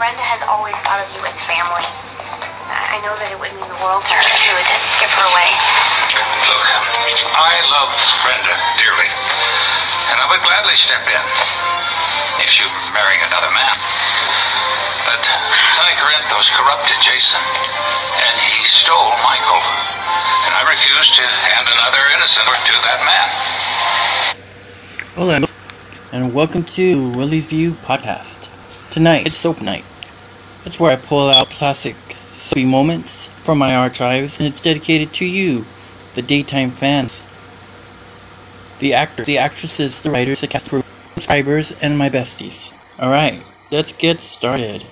Brenda has always thought of you as family. I know that it would mean the world to her if you would give her away. Look, I love Brenda dearly, and I would gladly step in if she were marrying another man. But Sonny Corinthos corrupted Jason, and he stole Michael, and I refuse to hand another innocent to that man. Hello, and welcome to Willie View Podcast. Tonight, it's Soap Night. It's where I pull out classic soapy moments from my archives, and it's dedicated to you, the daytime fans, the actors, the actresses, the writers, the cast crew, subscribers, and my besties. Alright, let's get started.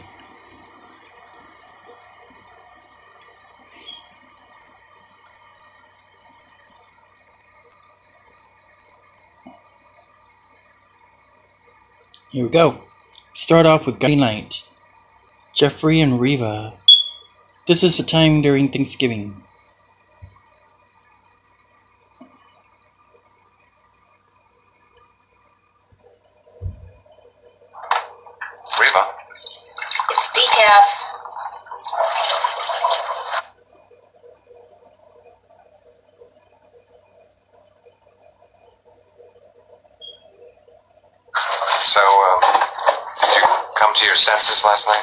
Here we go. Start off with Guiding Light. Jeffrey and Riva. This is the time during Thanksgiving. Riva? It's decaf. So, did you come to your senses last night?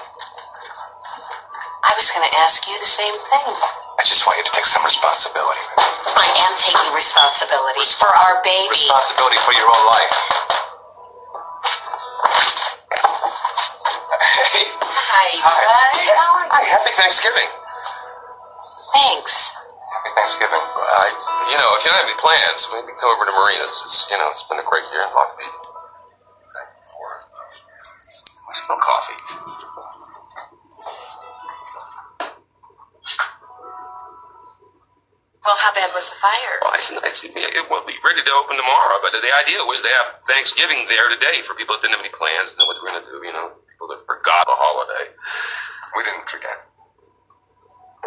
I was going to ask you the same thing. I just want you to take some responsibility. I am taking responsibility for our baby. Responsibility for your own life. Hey. Hi. Hi. Happy Thanksgiving. Thanks. Happy Thanksgiving. You know, if you don't have any plans, maybe come over to Marina's. It's been a great year in Lockview. Thank you for it. I smell coffee. Well, how bad was the fire? Well, it will be ready to open tomorrow, but the idea was to have Thanksgiving there today for people that didn't have any plans, know what they're going to do, people that forgot the holiday. We didn't forget.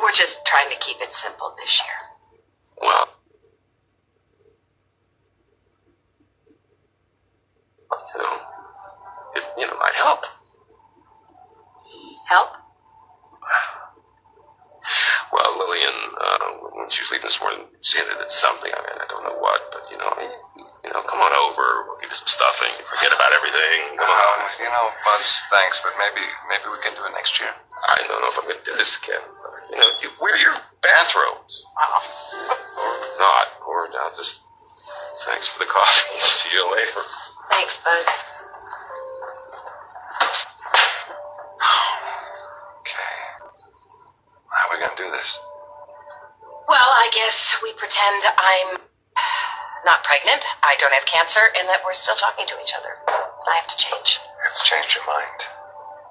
We're just trying to keep it simple this year. Well. You know, I'd help. Help? Well, Lillian, when she was leaving this morning, she hinted at something. I don't know what, but come on over. We'll give you some stuffing. Forget about everything. Come on. Buzz, thanks, but maybe we can do it next year. I don't know if I'm gonna do this again. You wear your bathrobes, or not, or not. Just thanks for the coffee. See you later. Thanks, Buzz. Well, I guess we pretend I'm not pregnant, I don't have cancer, and that we're still talking to each other. I have to change. You have to change your mind.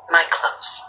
My clothes.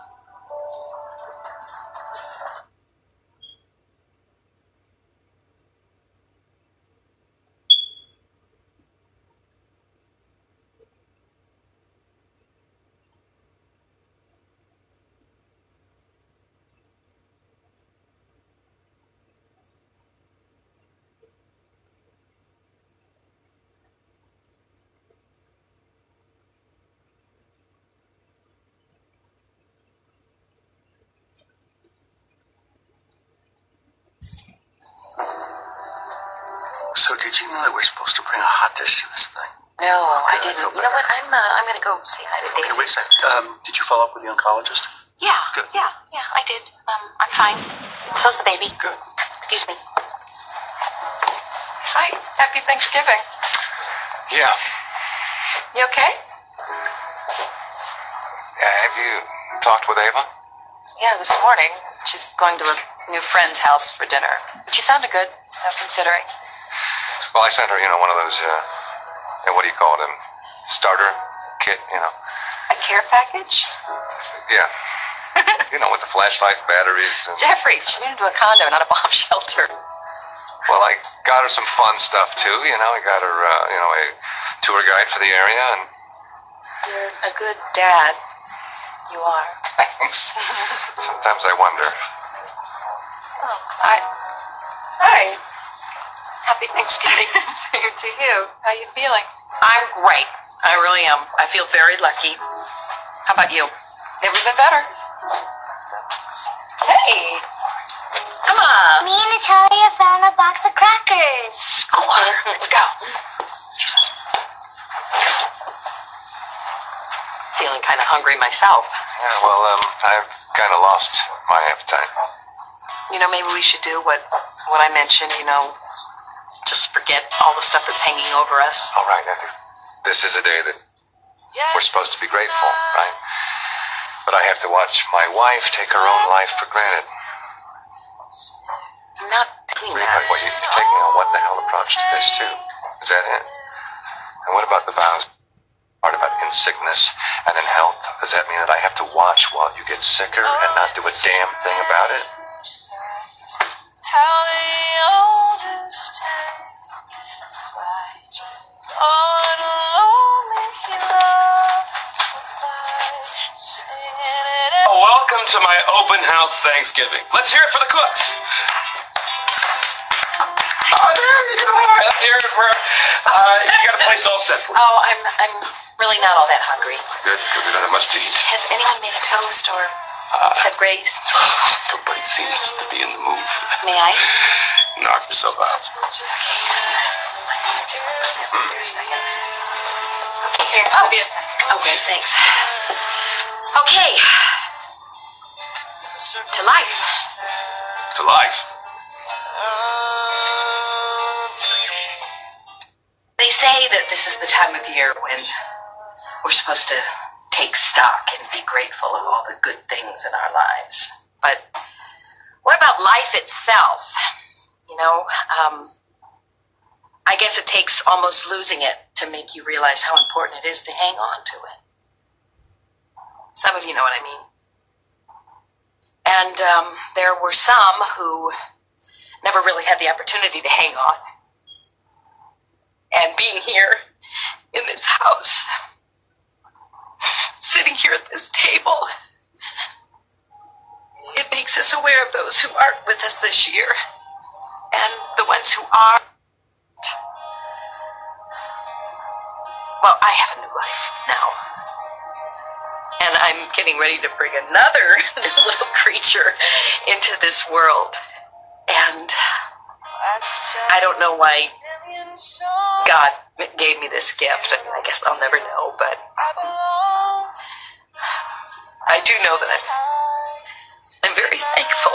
So did you know that we're supposed to bring a hot dish to this thing? No, I didn't. You know what? I'm going to go say hi to Daisy. Okay, wait a second. Did you follow up with the oncologist? Yeah. Good. Yeah, I did. I'm fine. So's the baby. Good. Excuse me. Hi. Happy Thanksgiving. Yeah. You okay? Yeah, have you talked with Ava? Yeah, this morning. She's going to a new friend's house for dinner. But she sounded good, considering. Well, I sent her, one of those, what do you call it, a starter kit, A care package? Yeah. With the flashlight, batteries, and... Jeffrey, she moved into a condo, not a bomb shelter. Well, I got her some fun stuff, too, I got her, a tour guide for the area, and... You're a good dad. You are. Thanks. Sometimes I wonder. Oh, Hi. Happy Thanksgiving. Same to you. How are you feeling? I'm great. I really am. I feel very lucky. How about you? Never been better. Hey! Come on! Me and Natalia found a box of crackers. Score! Let's go. Jesus. Feeling kind of hungry myself. Yeah, well, I've kind of lost my appetite. You know, maybe we should do what I mentioned, you know, just forget all the stuff that's hanging over us. All right, I think this is a day that we're supposed to be grateful, right? But I have to watch my wife take her own life for granted. I'm not doing that. Well, you're taking a what the hell approach to this, too. Is that it? And what about the vows? Part about in sickness and in health? Does that mean that I have to watch while you get sicker and not do a damn thing about it? Welcome to my open house Thanksgiving. Let's hear it for the cooks. Oh, there you are. Let's hear it for. You got a place all set for you. Oh, I'm really not all that hungry. Good, because we don't have much to eat. Has anyone made a toast or said grace? Nobody seems to be in the mood for that. May I? Knock yourself out. Just for a second. Okay, here. Oh, good, thanks. Okay. To life. To life. They say that this is the time of year when we're supposed to take stock and be grateful of all the good things in our lives. But what about life itself? You know, I guess it takes almost losing it to make you realize how important it is to hang on to it. Some of you know what I mean. And there were some who never really had the opportunity to hang on. And being here in this house, sitting here at this table, it makes us aware of those who aren't with us this year and the ones who are. Well, I have a new life now. And I'm getting ready to bring another new little creature into this world. And I don't know why God gave me this gift. I mean, I guess I'll never know, but I do know that I'm very thankful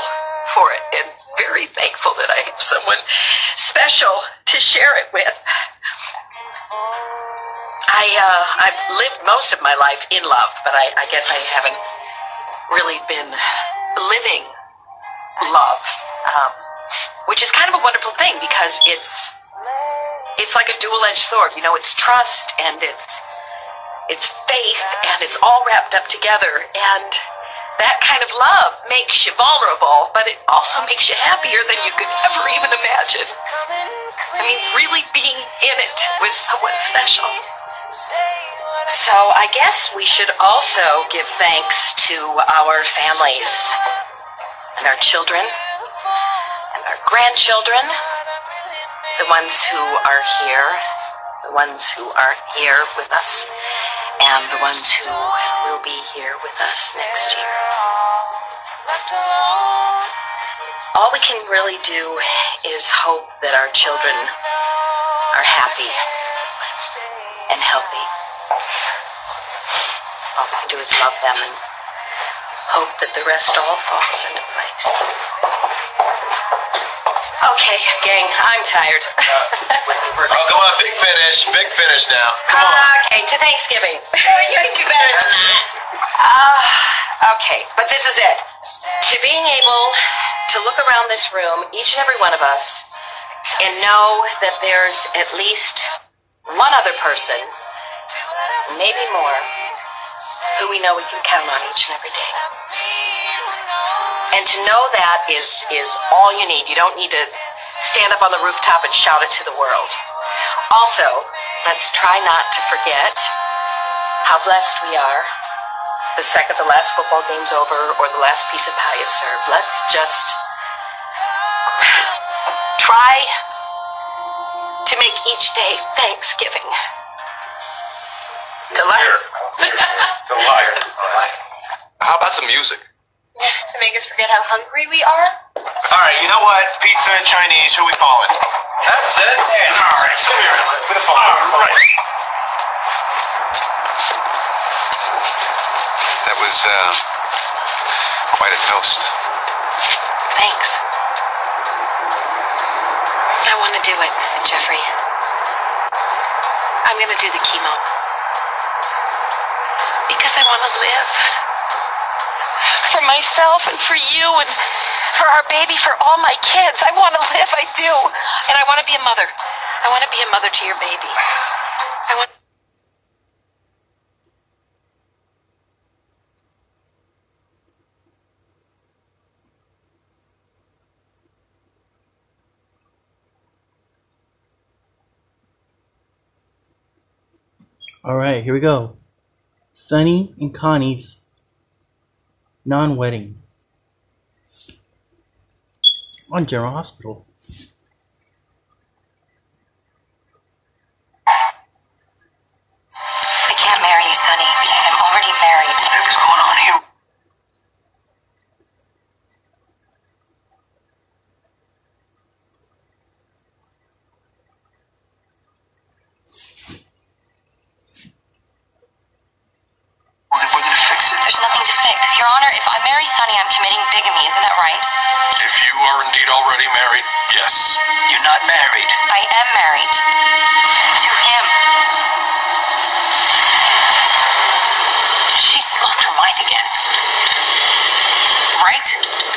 for it, and very thankful that I have someone special to share it with. I've lived most of my life in love, but I guess I haven't really been living love, which is kind of a wonderful thing, because it's like a dual-edged sword. You know, it's trust, and it's faith, and it's all wrapped up together, and that kind of love makes you vulnerable, but it also makes you happier than you could ever even imagine. I mean, really being in it with someone special. So I guess we should also give thanks to our families, and our children, and our grandchildren, the ones who are here, the ones who aren't here with us, and the ones who will be here with us next year. All we can really do is hope that our children are happy and healthy. All we can do is love them and hope that the rest all falls into place. Okay, gang, I'm tired. Oh, come on, big finish. Big finish now. Come on. Okay, to Thanksgiving. You can do better than that. Okay, but this is it. To being able to look around this room, each and every one of us, and know that there's at least one other person, maybe more, who we know we can count on each and every day. And to know that is all you need. You don't need to stand up on the rooftop and shout it to the world. Also, let's try not to forget how blessed we are. The second the last football game's over or the last piece of pie is served, let's just try to make each day Thanksgiving. To life. To life. How about some music? To make us forget how hungry we are? Alright, you know what? Pizza and Chinese, who we calling? That's it. Yeah. Alright, come here. With the phone. Alright. That was, quite a toast. Thanks. I want to do it, Jeffrey. I'm going to do the chemo. Because I want to live. For myself and for you and for our baby, for all my kids. I want to live, I do. And I want to be a mother. I want to be a mother to your baby. I want... All right, here we go. Sonny and Connie's non-wedding on General Hospital. I can't marry you, Sonny, because I'm already married. What the heck is going on here? We're gonna fix it. There's nothing to fix. Your Honor, if I marry Sonny, I'm committing bigamy. Isn't that right? If you are indeed already married, yes. You're not married. I am married. To him. She's lost her mind again. Right?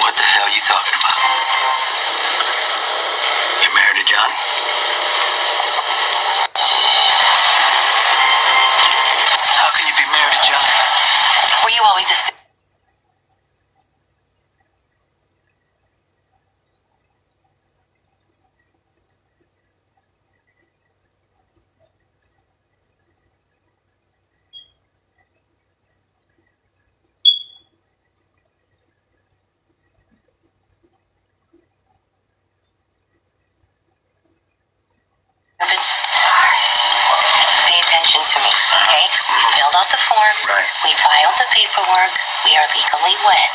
What the hell are you talking about? You're married to Johnny? How can you be married to Johnny? Were you always a... We filed the paperwork. We are legally wed.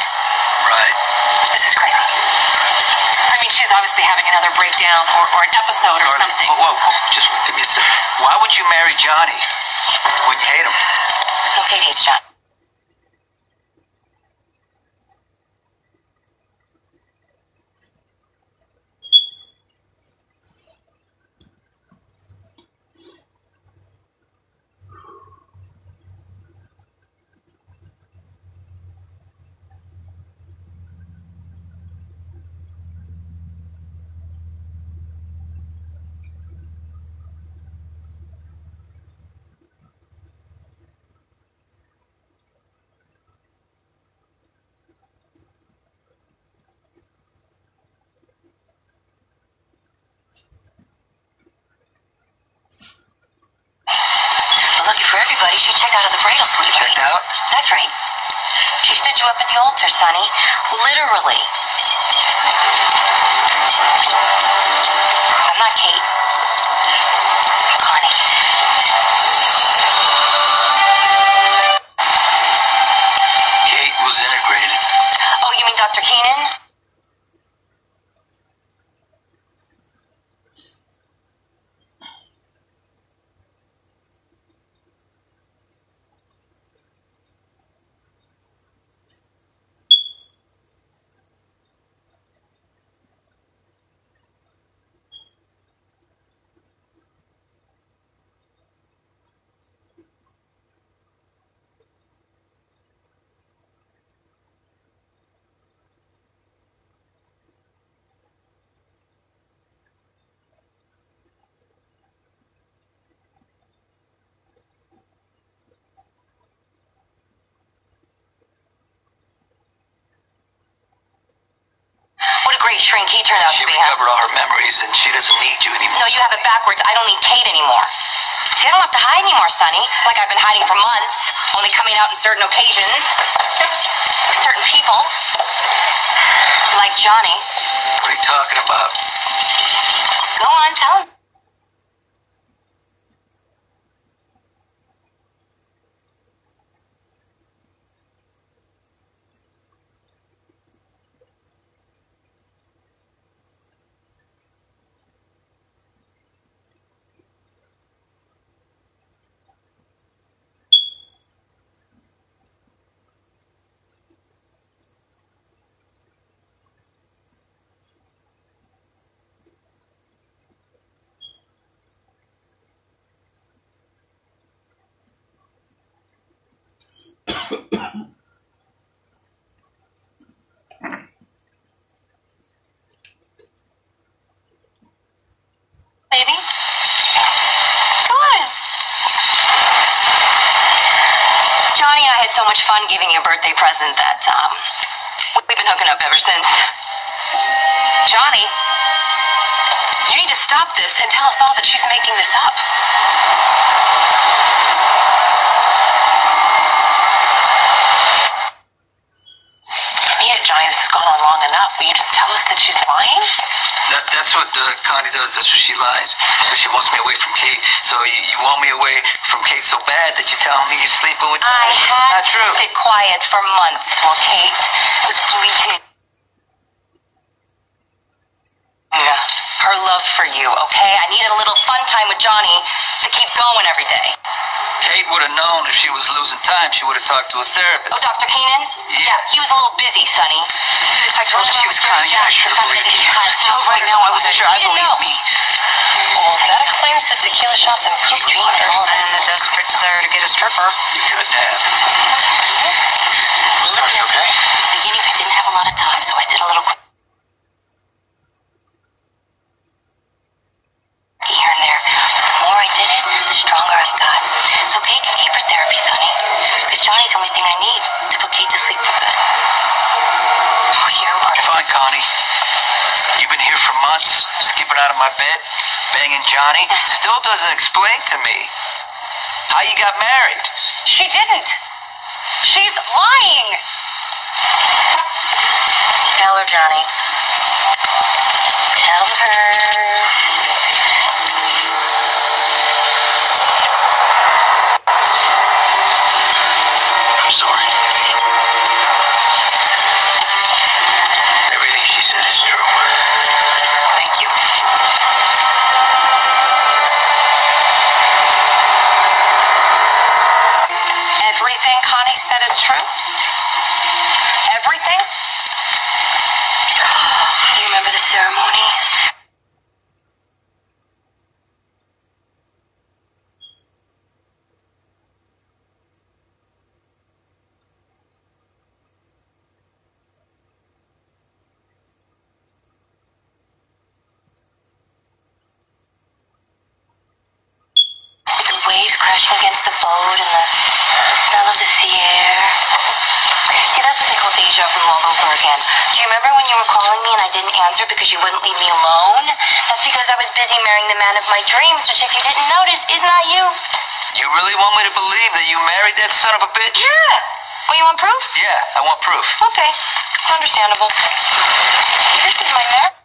Right. This is crazy. I mean, she's obviously having another breakdown or an episode or something. Whoa. Just give me a second. Why would you marry Johnny? Wouldn't you hate him? Who hates Johnny? That's right. She stood you up at the altar, Sonny. Literally. I'm not Kate. I'm Connie. Kate was integrated. Oh, you mean Dr. Keenan? Shrink he turned out to be. She recovered all her memories and she doesn't need you anymore. No, you have it backwards. I don't need Kate anymore. See, I don't have to hide anymore, Sonny. Like I've been hiding for months, only coming out on certain occasions. With certain people. Like Johnny. What are you talking about? Go on, tell him. Johnny and I had so much fun giving you a birthday present that, we've been hooking up ever since. Johnny, you need to stop this and tell us all that she's making this up. I mean it, Johnny, this has gone on long enough. Will you just tell us that she's lying? That's what Connie does. That's what she lies. So she wants me away from Kate. So you want me away from Kate so bad that you're telling me you're sleeping with me? I had to sit quiet for months while Kate was bleating her love for you, okay? I needed a little fun time with Johnny to keep going every day. Kate would have known if she was losing time, she would have talked to a therapist. Oh, Dr. Keenan? Yeah, he was a little busy, Sonny. I told you she was kind of... I should have believed you. Until right now, I wasn't sure I believed me. Well, that explains the tequila shots and poop waters. And the desperate desire to get a stripper. You couldn't have. Was everything okay? In the beginning, I didn't have a lot of time, so I did a little quick. Here and there. But the more I did it, the stronger I got. So Kate can keep her therapy, Sonny. Because Johnny's the only thing I need to put Kate to sleep for good. Oh, you're right. Fine, Connie. You've been here for months, skipping out of my bed, banging Johnny. Still doesn't explain to me how you got married. She didn't. She's lying. Tell her, Johnny. Tell her... because you wouldn't leave me alone. That's because I was busy marrying the man of my dreams, which if you didn't notice, is not you. You really want me to believe that you married that son of a bitch? Yeah. Well, you want proof? Yeah, I want proof. Okay. Understandable. This is my marriage.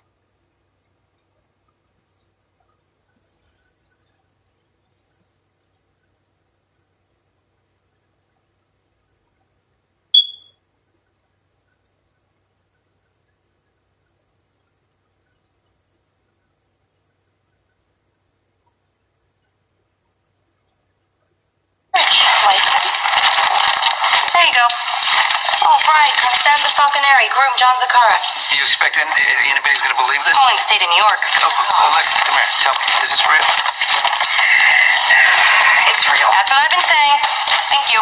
Constanza Falconeri, groom John Zakara. Do you expect anybody's going to believe this? Calling the state of New York. Oh, Alexis, come here. Tell me, is this real? It's real. That's what I've been saying. Thank you.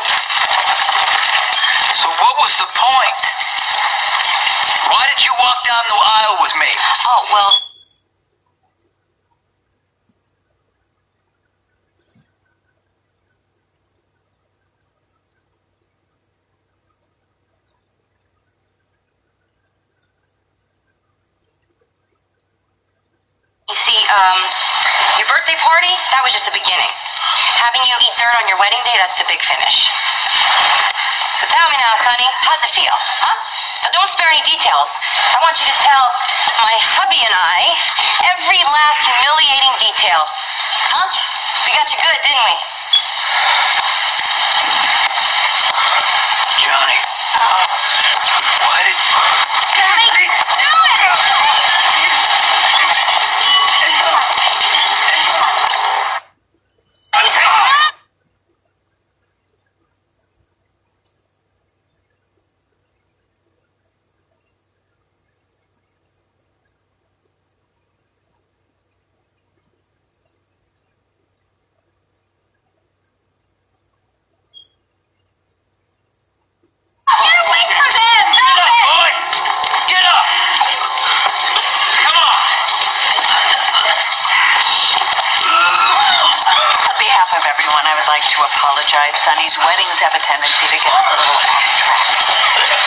So what was the point? Why did you walk down the aisle with me? Oh, well... your birthday party, that was just the beginning. Having you eat dirt on your wedding day, that's the big finish. So tell me now, Sonny, how's it feel, huh? Now don't spare any details. I want you to tell my hubby and I every last humiliating detail. Huh? We got you good, didn't we? Johnny. Why did... Johnny, do it! Sonny's weddings have a tendency to get a little off track.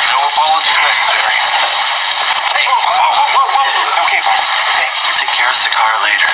No apologies necessary. Hey! Whoa. It's okay, guys. It's okay. We'll take care of Zakara later.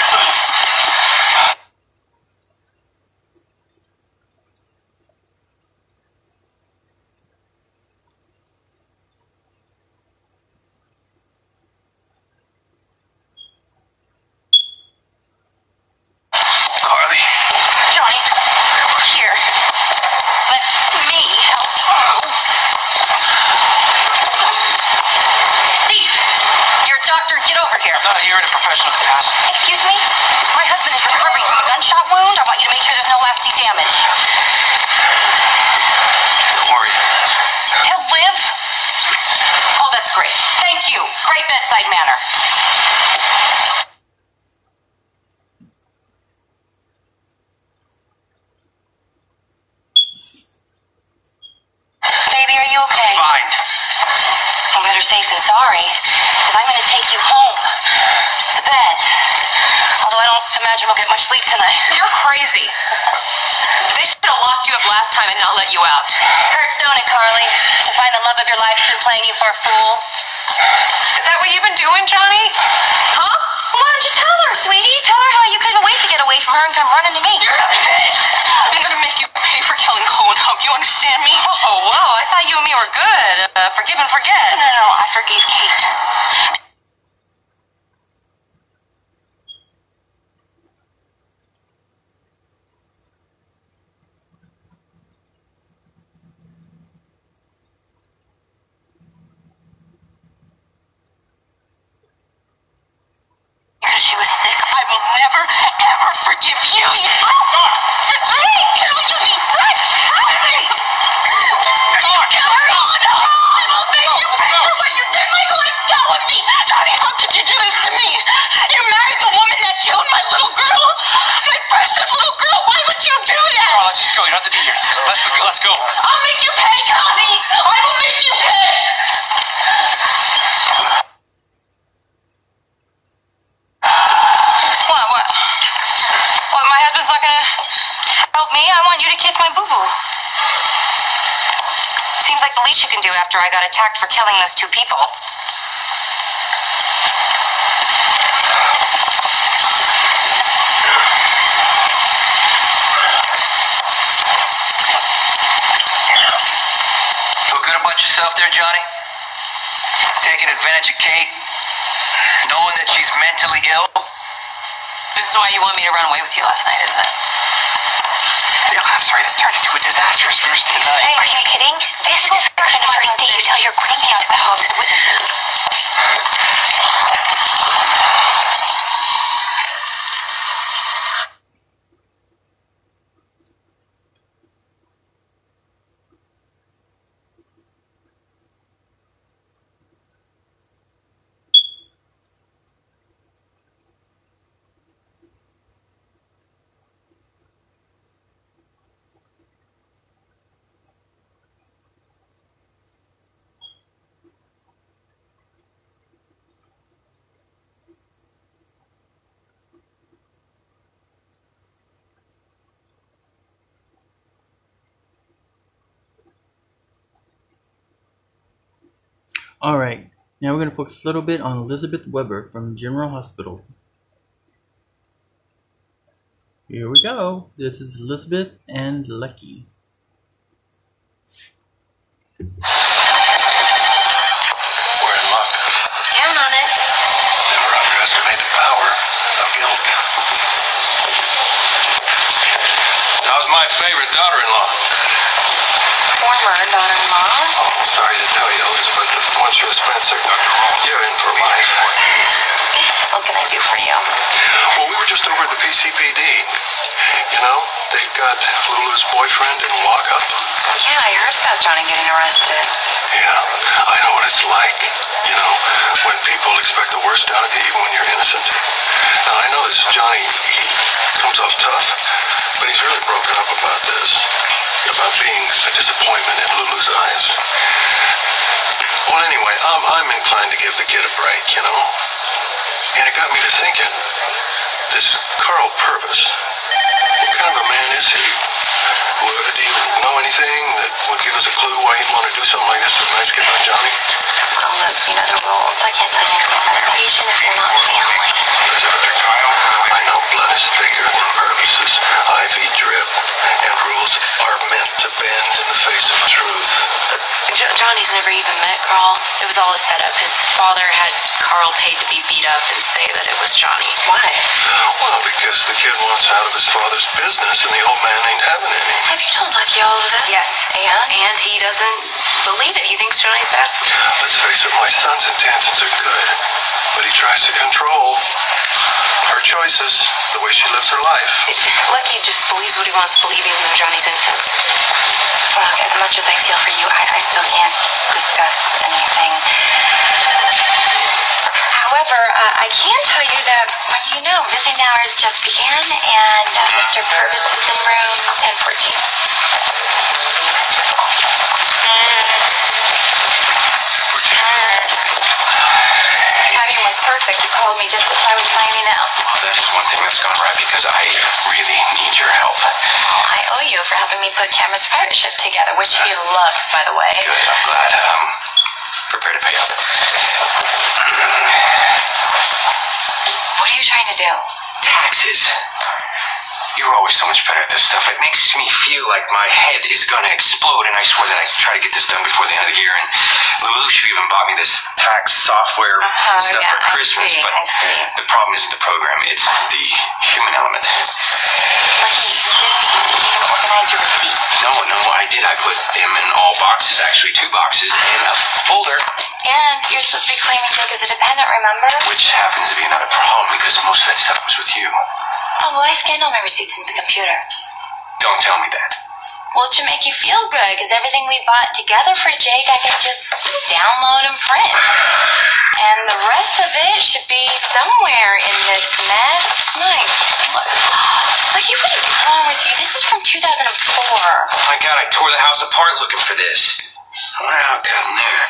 Alright, now we're going to focus a little bit on Elizabeth Weber from General Hospital. Here we go. This is Elizabeth and Lucky. We're in luck. Count on it. Never underestimate the power of guilt. How's my favorite daughter-in-law? Former daughter-in-law. Oh, sorry to tell you, once you're a Spencer, you're in for life. What can I do for you? Well, we were just over at the PCPD. You know, they got Lulu's boyfriend in a lockup. Yeah, I heard about Johnny getting arrested. Yeah, I know what it's like. You know, when people expect the worst out of you, even when you're innocent. Now, I know this Johnny, he comes off tough, but he's really broken up about this, about being a disappointment in Lulu's eyes. Well, anyway, I'm inclined to give the kid a break, you know? And it got me to thinking, this Carl Purvis, what kind of a man is he? Would you know Johnny's never even met Carl. It was all a setup. His father had Carl paid to be beat up and say that it was Johnny. Why? Well, because the kid wants out of his father's business and the old man ain't having any. Have you told Lucky all of this? Yes, and he doesn't believe it. He thinks Johnny's bad. Let's face it, my son's intentions are good, but he tries to control her choices, the way she lives her life. Lucky just believes what he wants to believe, even though Johnny's innocent. Look, as much as I feel for you, I still can't discuss anything. However, I can tell you that, well, you know, visiting hours just began, and Mr. Purvis is in room 1014. Timing was perfect. You called me just as I was signing out. Well, that is one thing that's gone right because I really need your help. Well, I owe you for helping me put Cameron's pirate ship together, which he loves, by the way. Good, I'm glad. Prepare to pay up. What are you trying to do? Taxes. You're always so much better at this stuff. It makes me feel like my head is going to explode, and I swear that I try to get this done before the end of the year, and Lulu should even bought me this tax software stuff for Christmas, but the problem isn't the program, it's the human element. Lucky, you didn't even organize your receipts. No, I did. I put them in all boxes, actually 2 boxes, and a folder. And you're supposed to be claiming Jake as a dependent, remember? Which happens to be another problem, because most of that stuff was with you. Oh, well, I scanned all my receipts into the computer. Don't tell me that. Well, to make you feel good, because everything we bought together for Jake, I can just download and print. And the rest of it should be somewhere in this mess. My God. Lucky, what is wrong with you? This is from 2004. Oh, my God, I tore the house apart looking for this. What the hell got in there?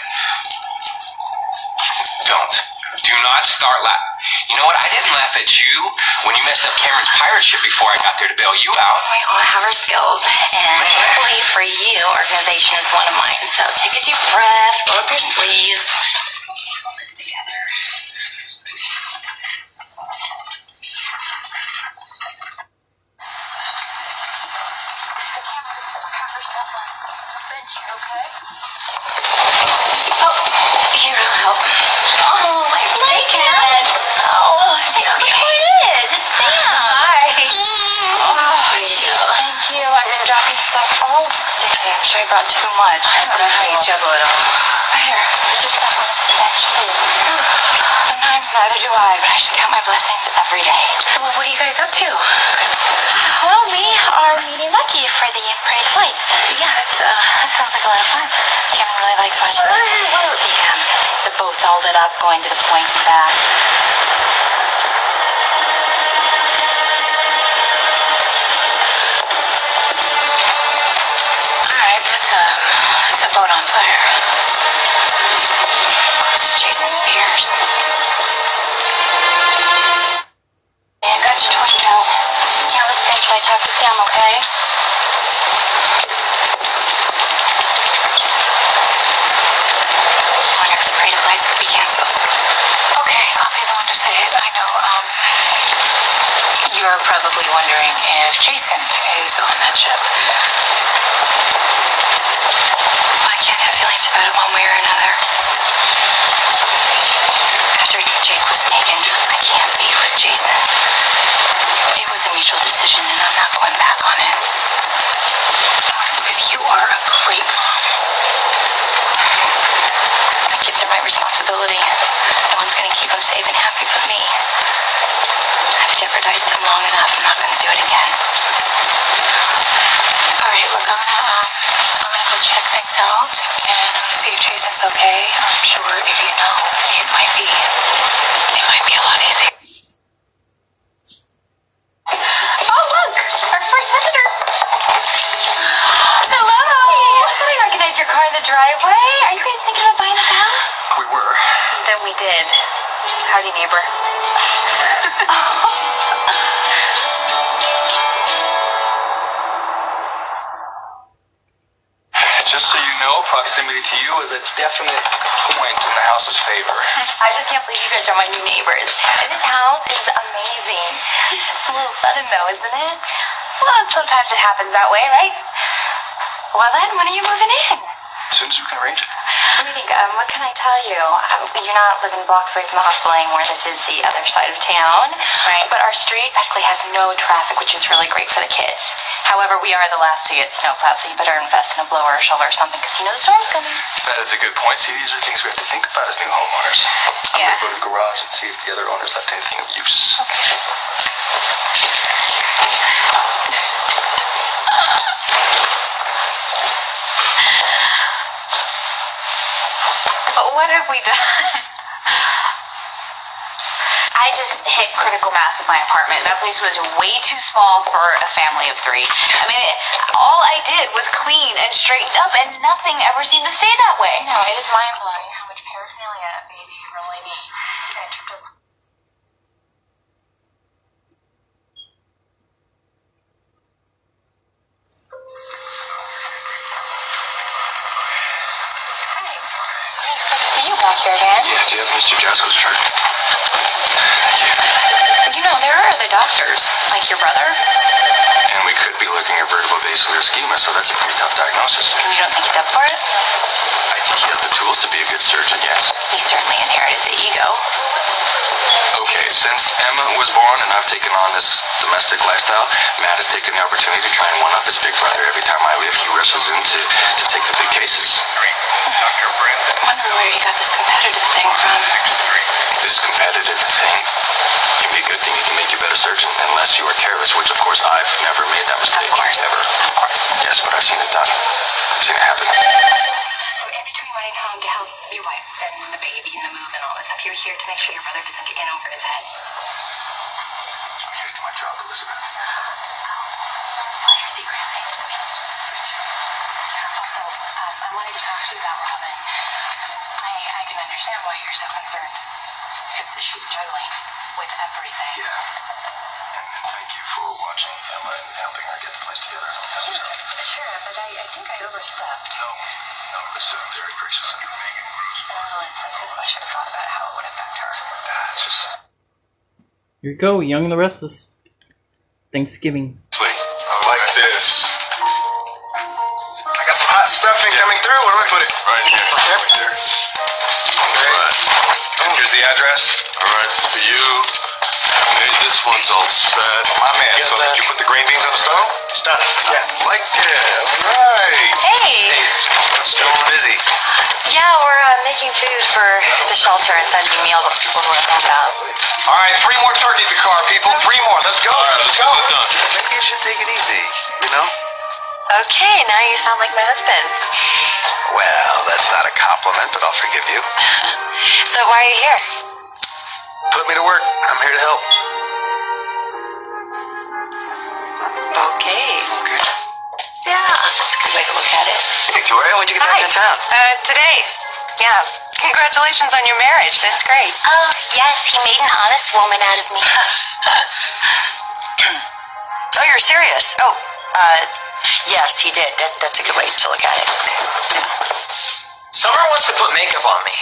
Don't. Do not start laughing. You know what? I didn't laugh at you when you messed up Cameron's pirate ship before I got there to bail you out. We all have our skills, and luckily for you, organization is one of mine. So take a deep breath, pull up your sleeves. Pull this together. Oh, here, I'll help. Oh, my God. I brought too much. I don't know how you juggle it all. Here, I just got one of the bench, please. Sometimes neither do I, but I should count my blessings every day. Well, what are you guys up to? Well, we are meeting Lucky for the pretty flights. Yeah, that sounds like a lot of fun. Cameron really likes watching that. Yeah, the boat's all lit up, going to the point and back. It's a boat on fire. Close to Jason Spears. Yeah, got your toys out. Stay on this bench while I talk to Sam, okay? I wonder if the parade of lights would be canceled. Okay, I'll be the one to say it. I know, you're probably wondering if Jason is on that ship. About it one way or another. After Jake was taken, I can't be with Jason. It was a mutual decision, and I'm not going back on it. Elizabeth, you are a great mom. My kids are my responsibility. No one's going to keep them safe and happy but me. I've jeopardized them long enough. I'm not going to do it again. All right, look, I'm gonna go check things out. See if Jason's okay. I'm sure if you know, it might be a lot easier. Oh, look! Our first visitor! Hello! Hey, I recognize your car in the driveway. Are you guys thinking about buying this house? We were. Then we did. Howdy, neighbor. Proximity to you is a definite point in the house's favor. I just can't believe you guys are my new neighbors. And this house is amazing. It's a little sudden, though, isn't it? Well, sometimes it happens that way, right? Well, then, when are you moving in? Soon patients who can arrange it. What do you think? What can I tell you? You're not living blocks away from the hospital anymore. This is the other side of town. Right. But our street practically has no traffic, which is really great for the kids. However, we are the last to get snowplowed, so you better invest in a blower or shovel or something, because you know the storm's coming. That is a good point. See, these are things we have to think about as new homeowners. I'm going to go to the garage and see if the other owners left anything of use. Okay. What have we done? I just hit critical mass with my apartment. That place was way too small for a family of three. I mean, all I did was clean and straighten up, and nothing ever seemed to stay that way. No, it is mind-blowing how much paraphernalia a baby really needs. I tripped over. Mr. Jasko's turn. Thank you. You know, there are other doctors, like your brother. And we could be looking at vertebral basilar ischemia, so that's a pretty tough diagnosis. And you don't think he's up for it? I think he has the tools to be a good surgeon, yes. He certainly inherited the ego. Okay, since Emma was born and I've taken on this domestic lifestyle, Matt has taken the opportunity to try and one-up his big brother. Every time I leave, he wrestles in to take the big cases. I wonder where you got this competitive thing from. This competitive thing can be a good thing. It can make you a better surgeon, unless you are careless, which, of course, I've never made that mistake. Of course. Never. Of course. Yes, but I've seen it done. I've seen it happen. So in between running home to help your wife and the baby and the move and all this stuff, you're here to make sure your brother doesn't get in over his head. I'm here to do my job, Elizabeth. All your secrets. Also, I wanted to talk to you about Robin. I can understand why you're so concerned, because she's struggling with everything. Yeah. And thank you for watching Emma and helping her get the place together. Sure, but I think I overstepped. No, it was very gracious of you. Well, it's sensitive. I should have thought about how it would affect her. Here you go, Young and the Restless. Thanksgiving. Like this. I got some hot stuffing coming through. Where do I put it? Right here. Okay. Right there. Here's the address. Alright, it's for you. Maybe this one's all spread. My man, so that. Did you put the green beans on the stove? It's done. Yeah. Like it. Alright. Hey. It's busy. Yeah, we're making food for the shelter and sending meals out to people who are found out. Alright, 3 more turkeys to carve, people. 3 more. Let's go. Alright, let's go. It's done. Maybe you should take it easy, you know? Okay, now you sound like my husband. Well, that's not a compliment, but I'll forgive you. So why are you here? Put me to work. I'm here to help. Okay. Yeah, that's a good way to look at it. Victoria, when'd you get back to town? Today. Yeah. Congratulations on your marriage. That's great. Oh, yes, he made an honest woman out of me. Oh, you're serious? Oh, yes, he did. That's a good way to look at it. Summer wants to put makeup on me.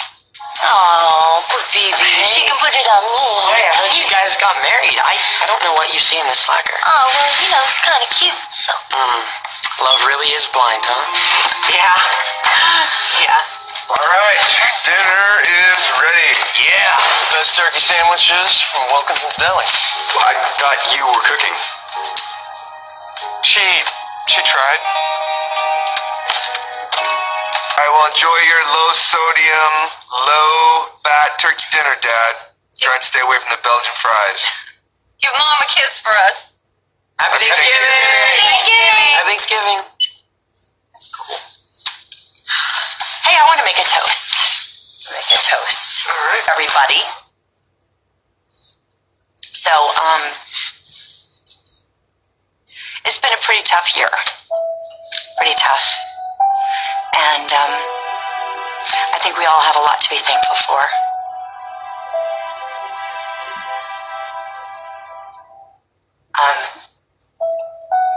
Oh, put Vivi. She can put it on me. Hey, I heard you guys got married. I don't know what you see in the slacker. Oh, well, you know, it's kind of cute, so. Love really is blind, huh? Yeah. All right, dinner is ready. Yeah. Best turkey sandwiches from Wilkinson's Deli. I thought you were cooking. She tried. All right, well, enjoy your low-sodium, low-fat turkey dinner, Dad. Try and stay away from the Belgian fries. Give Mom a kiss for us. Happy Thanksgiving! Happy Thanksgiving! That's cool. Hey, I want to make a toast. All right. Everybody. So, it's been a pretty tough year. Pretty tough. And, I think we all have a lot to be thankful for.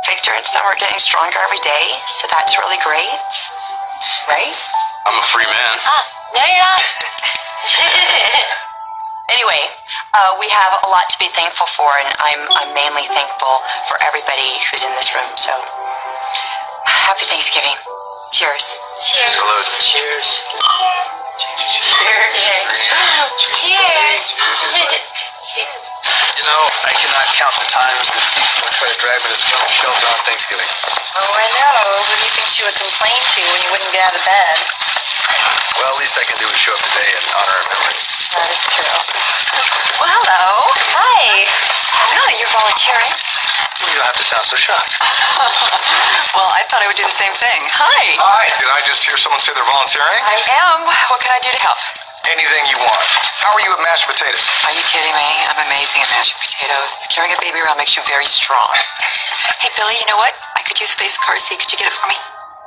Victor and Summer are getting stronger every day, so that's really great. Right? I'm a free man. No you're not. Anyway, we have a lot to be thankful for, and I'm mainly thankful for everybody who's in this room, so happy Thanksgiving. Cheers. Cheers. Salute. Cheers. Cheers. Cheers. Cheers. You know, I cannot count the times that Cece would try to drag me to some shelter on Thanksgiving. Oh, I know. Who do you think she would complain to when you wouldn't get out of bed? Well, at least I can do is show up today and honor her memory. That is true. Well, hello. Hi. Really, you're volunteering? Well, you don't have to sound so shocked. Well, I thought I would do the same thing. Hi. Hi. Did I just hear someone say they're volunteering? I am. What can I do to help? Anything you want. How are you at mashed potatoes? Are you kidding me? I'm amazing at mashed potatoes. Carrying a baby around makes you very strong. Hey, Billy, you know what? I could use a base car seat. Could you get it for me?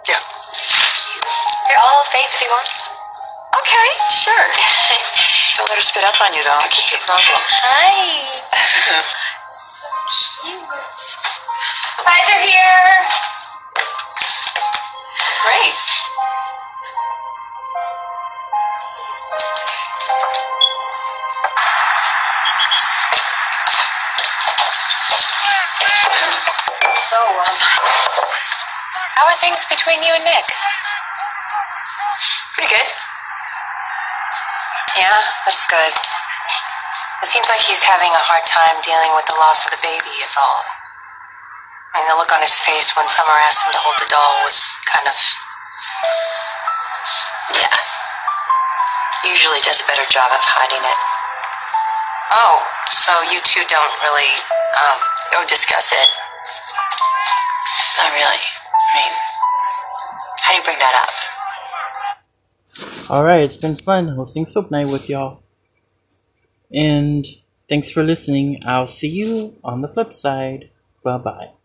Yeah. You're all of faith if you want. Okay, sure. Don't let her spit up on you, though. Okay. Good problem. Hi. So cute. Guys are here. Great. So, how are things between you and Nick? Pretty good. Yeah, that's good. It seems like he's having a hard time dealing with the loss of the baby is all. I mean, the look on his face when Summer asked him to hold the doll was kind of... yeah. He usually does a better job of hiding it. Oh, so you two don't really, go discuss it. Not really. I mean, how do you bring that up? Alright, it's been fun hosting Soap Night with y'all. And thanks for listening. I'll see you on the flip side. Bye-bye.